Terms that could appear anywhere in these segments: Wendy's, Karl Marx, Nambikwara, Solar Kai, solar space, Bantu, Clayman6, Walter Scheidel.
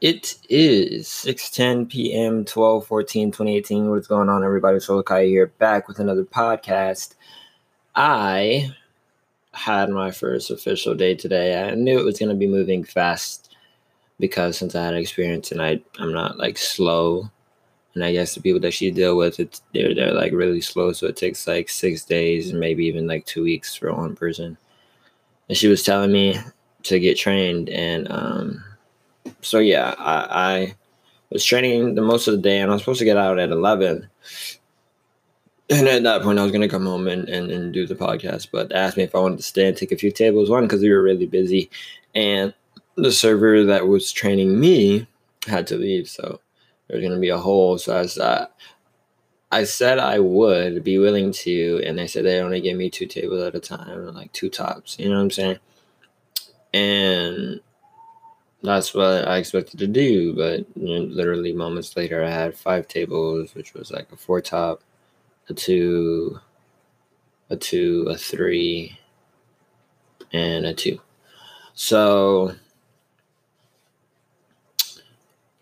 It is 6:10 p.m., 12/14/2018. What's going on, everybody? Solar Kai here, back with another podcast. I had my first official day today. I knew it was going to be moving fast because since I had experience and I'm not, like, slow. And I guess the people that she deal with, they're like, really slow. So it takes, like, 6 days and maybe even, like, 2 weeks for one person. And she was telling me to get trained and, so yeah, I was training the most of the day, and I was supposed to get out at 11. And at that point, I was going to come home and do the podcast, but they asked me if I wanted to stay and take a few tables. One, because we were really busy, and the server that was training me had to leave, so there's going to be a hole. So I said I would be willing to, and they said they only give me 2 tables at a time, like 2 tops. You know what I'm saying? And that's what I expected to do, but you know, literally moments later, I had 5 tables, which was like a 4-top, a 2, a 3, and a 2. So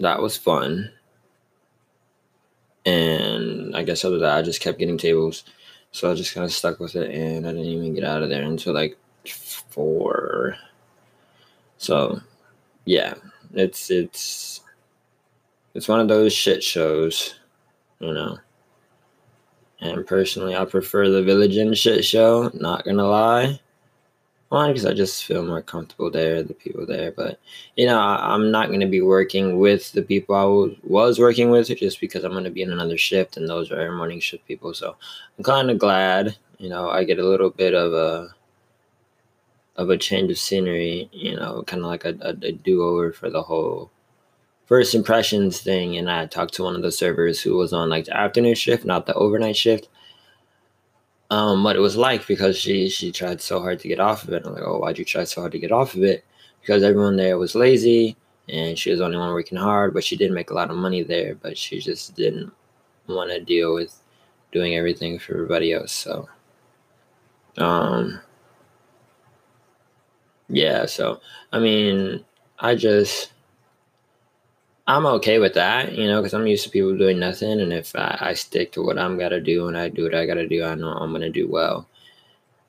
that was fun. And I guess after that, I just kept getting tables. So I just kind of stuck with it, and I didn't even get out of there until like 4. So yeah, it's one of those shit shows, you know. And personally, I prefer the Village Inn shit show, not gonna lie. Why? Because I just feel more comfortable there, the people there. But, you know, I'm not gonna be working with the people I was working with just because I'm gonna be in another shift, and those are morning shift people. So I'm kind of glad, you know, I get a little bit of a change of scenery, you know, kind of like a do-over for the whole first impressions thing. And I talked to one of the servers who was on, like, the afternoon shift, not the overnight shift, what it was like, because she tried so hard to get off of it. I'm like, oh, why'd you try so hard to get off of it? Because everyone there was lazy, and she was the only one working hard, but she did make a lot of money there, but she just didn't want to deal with doing everything for everybody else, so... yeah, so, I mean, I'm okay with that, you know, because I'm used to people doing nothing, and if I stick to what I'm got to do and I do what I got to do, I know I'm going to do well.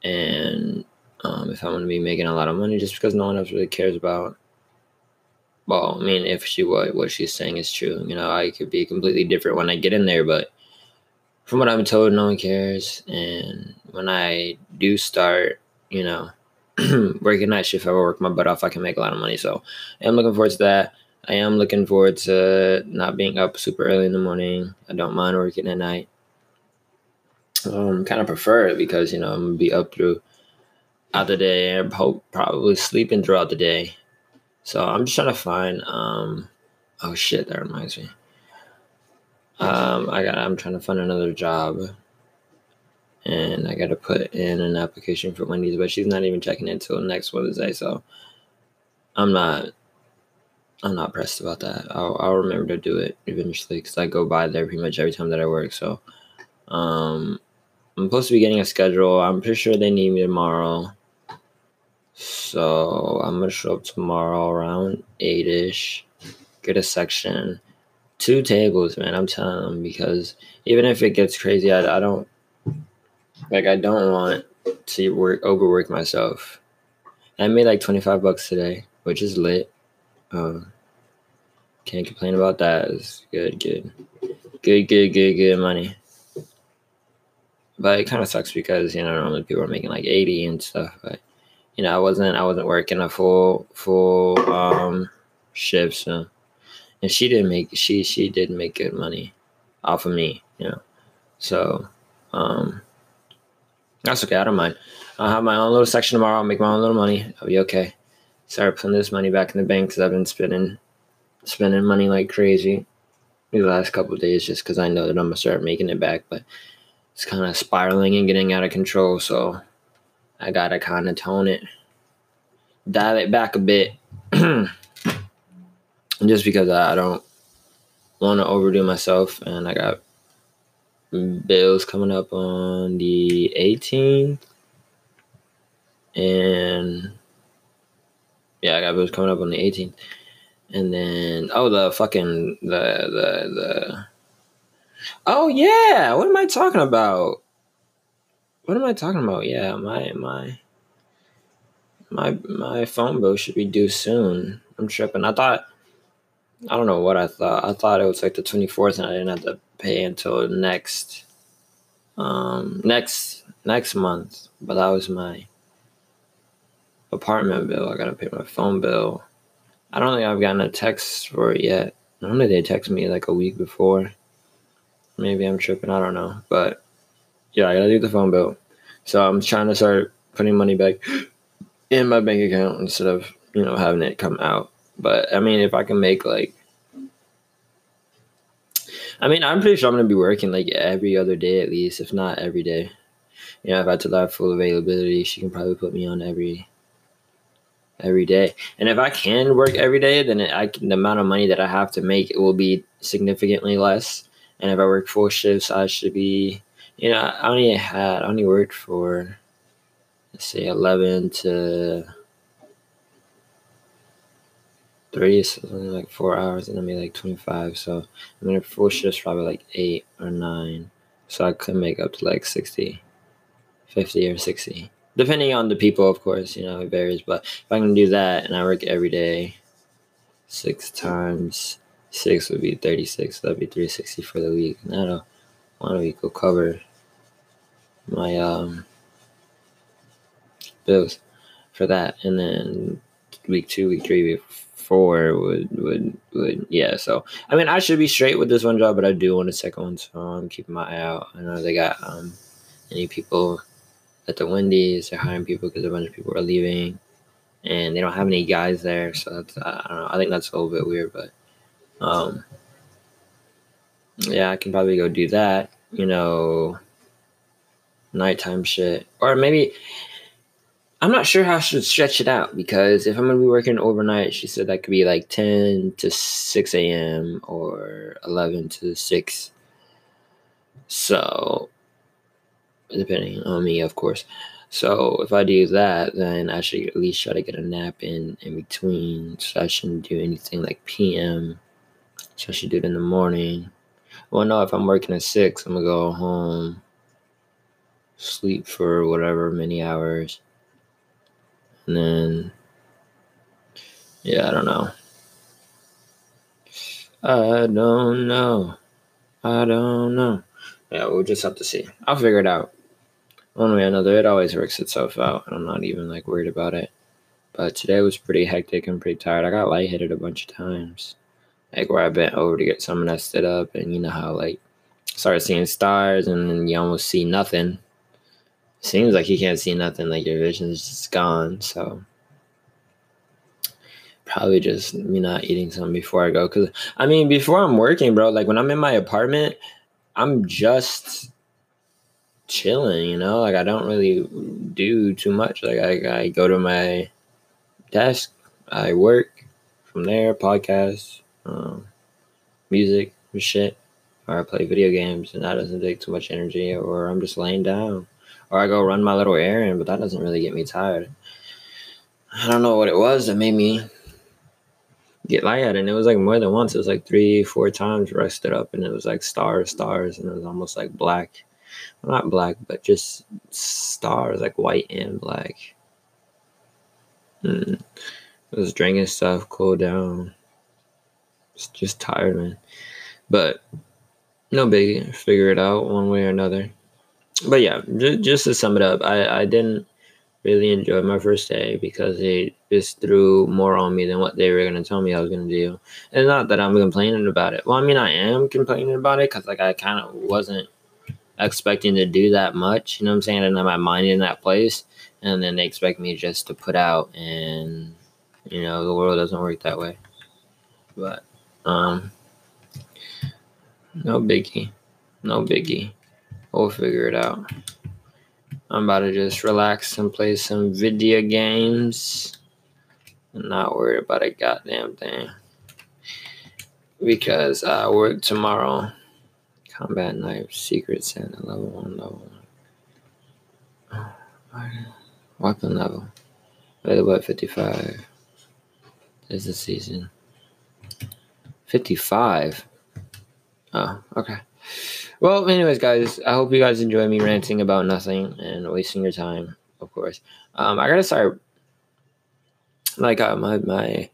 And if I'm going to be making a lot of money, just because no one else really cares about, well, I mean, if what she's saying is true, you know, I could be completely different when I get in there, but from what I'm told, no one cares, and when I do start, you know, working night shift, if I work my butt off, I can make a lot of money. So I am looking forward to that. I am looking forward to not being up super early in the morning. I don't mind working at night. Kind of prefer it because, you know, I'm going to be up throughout the day and probably sleeping throughout the day. So I'm just trying to find, oh shit, that reminds me. I'm trying to find another job. And I got to put in an application for Wendy's, but she's not even checking it until next Wednesday. So I'm not pressed about that. I'll remember to do it eventually because I go by there pretty much every time that I work. So I'm supposed to be getting a schedule. I'm pretty sure they need me tomorrow. So I'm going to show up tomorrow around 8-ish, get a section. 2 tables, man, I'm telling them, because even if it gets crazy, I don't... Like, I don't want to overwork myself. I made like $25 today, which is lit. Can't complain about that. It's good money. But it kind of sucks because, you know, normally people are making like 80 and stuff. But, you know, I wasn't working a full shift. So, and she did make good money off of me, you know. So that's okay. I don't mind. I'll have my own little section tomorrow. I'll make my own little money. I'll be okay. Start putting this money back in the bank because I've been spending money like crazy the last couple of days just because I know that I'm going to start making it back. But it's kind of spiraling and getting out of control, so I got to kind of tone it, dial it back a bit just because I don't want to overdo myself, and I got bills coming up on the 18th, and yeah, I got bills coming up on the 18th, And then, oh, the fucking, the, oh, yeah, what am I talking about? Yeah, my phone bill should be due soon. I'm tripping. I don't know what I thought. I thought it was like the 24th and I didn't have to pay until next month. But that was my apartment bill. I got to pay my phone bill. I don't think I've gotten a text for it yet. Normally they text me like a week before. Maybe I'm tripping. I don't know. But yeah, I got to do the phone bill. So I'm trying to start putting money back in my bank account instead of, you know, having it come out. But I mean, if I can make like, I mean, I'm pretty sure I'm going to be working like every other day at least, if not every day. You know, if I tell her full availability, she can probably put me on every day. And if I can work every day, then the amount of money that I have to make, it will be significantly less. And if I work full shifts, I should be, you know, I only worked for, let's say 11 to 3, so it's only like 4 hours, and I made like 25. So I'm in a full shift's probably like 8 or 9. So I could make up to like 50 or 60. Depending on the people, of course, you know, it varies. But if I can do that and I work every day, 6 times 6 would be 36. That'd be 360 for the week. And that'll one week will cover my bills for that. And then week 2, week 3, week 4 would yeah. So I mean, I should be straight with this one job, but I do want a second one, so I'm keeping my eye out. I know they got any people at the Wendy's, they're hiring people because a bunch of people are leaving, and they don't have any guys there. So that's, I don't know. I think that's a little bit weird, but yeah, I can probably go do that. You know, nighttime shit, or maybe I'm not sure how I should stretch it out, because if I'm gonna be working overnight, she said that could be like 10 to 6 a.m. or 11 to 6. So, depending on me, of course. So if I do that, then I should at least try to get a nap in between. So I shouldn't do anything like PM. So I should do it in the morning. Well, no, if I'm working at 6, I'm going to go home, sleep for whatever many hours. And then, yeah, I don't know. Yeah, we'll just have to see. I'll figure it out. One way or another, it always works itself out, and I'm not even, like, worried about it. But today was pretty hectic and pretty tired. I got lightheaded a bunch of times. Like, where I bent over to get something, I stood up, and you know how, like, started seeing stars, and then you almost see nothing. Seems like you can't see nothing. Like, your vision is just gone, so probably just me not eating something before I go. Because, I mean, before I'm working, bro, like, when I'm in my apartment, I'm just chilling, you know, like I don't really do too much. Like I go to my desk, I work from there, podcasts, music and shit, or I play video games, and that doesn't take too much energy. Or I'm just laying down, or I go run my little errand, but that doesn't really get me tired. I don't know what it was that made me get lightheaded, and it was like more than once. It was like 3-4 times where I stood up, and it was like stars, and it was almost like black. Well, not black, but just stars, like white and black. I was drinking stuff, cooled down. It's just tired, man. But no biggie, figure it out one way or another. But yeah, just to sum it up, I didn't really enjoyed my first day because they just threw more on me than what they were going to tell me I was going to do. And not that I'm complaining about it. Well, I mean, I am complaining about it because, like, I kind of wasn't expecting to do that much. You know what I'm saying? And then my mind in that place. And then they expect me just to put out. And, you know, the world doesn't work that way. But, no biggie. We'll figure it out. I'm about to just relax and play some video games and not worry about a goddamn thing, because I work tomorrow. Combat knife, secret sand, level 1. Oh, weapon level. Available at 55. This is the season. 55. Oh, okay. Well, anyways, guys, I hope you guys enjoy me ranting about nothing and wasting your time, of course. I gotta start. Like, my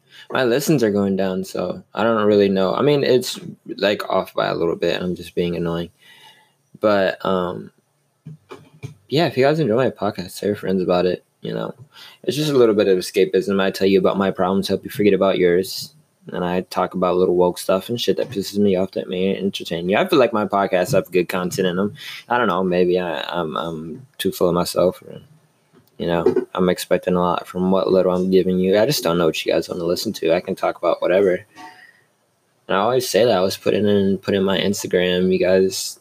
listens are going down, so I don't really know. I mean, it's like off by a little bit. I'm just being annoying, but yeah. If you guys enjoy my podcast, tell your friends about it. You know, it's just a little bit of escapism. I tell you about my problems, help you forget about yours, and I talk about little woke stuff and shit that pisses me off that may entertain you. I feel like my podcasts have good content in them. I don't know. Maybe I'm too full of myself. Or, you know, I'm expecting a lot from what little I'm giving you. I just don't know what you guys want to listen to. I can talk about whatever. And I always say that. I was putting my Instagram. You guys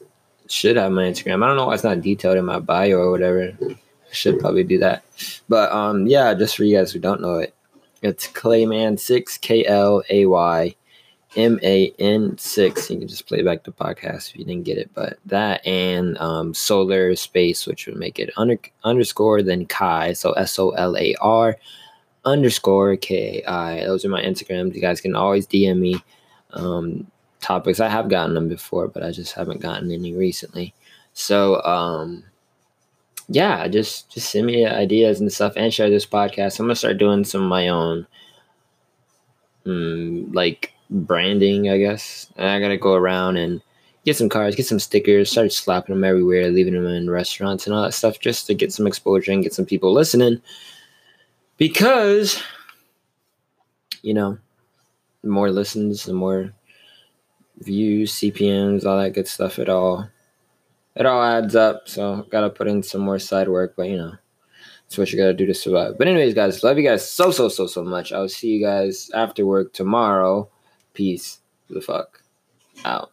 should have my Instagram. I don't know why it's not detailed in my bio or whatever. I should probably do that. But, yeah, just for you guys who don't know it, it's Clayman6, K-L-A-Y-M-A-N-6. You can just play back the podcast if you didn't get it. But that and solar space, which would make it underscore then Kai. So SOLAR underscore KAI. Those are my Instagrams. You guys can always DM me topics. I have gotten them before, but I just haven't gotten any recently. So yeah, just send me ideas and stuff and share this podcast. I'm gonna start doing some of my own like branding, I guess. And I gotta go around and get some cards, get some stickers, start slapping them everywhere, leaving them in restaurants and all that stuff, just to get some exposure and get some people listening. Because, you know, the more listens, the more views, CPMs, all that good stuff. It all adds up. So gotta put in some more side work, but you know, that's what you gotta do to survive. But anyways, guys, love you guys so much. I'll see you guys after work tomorrow. Peace the fuck out.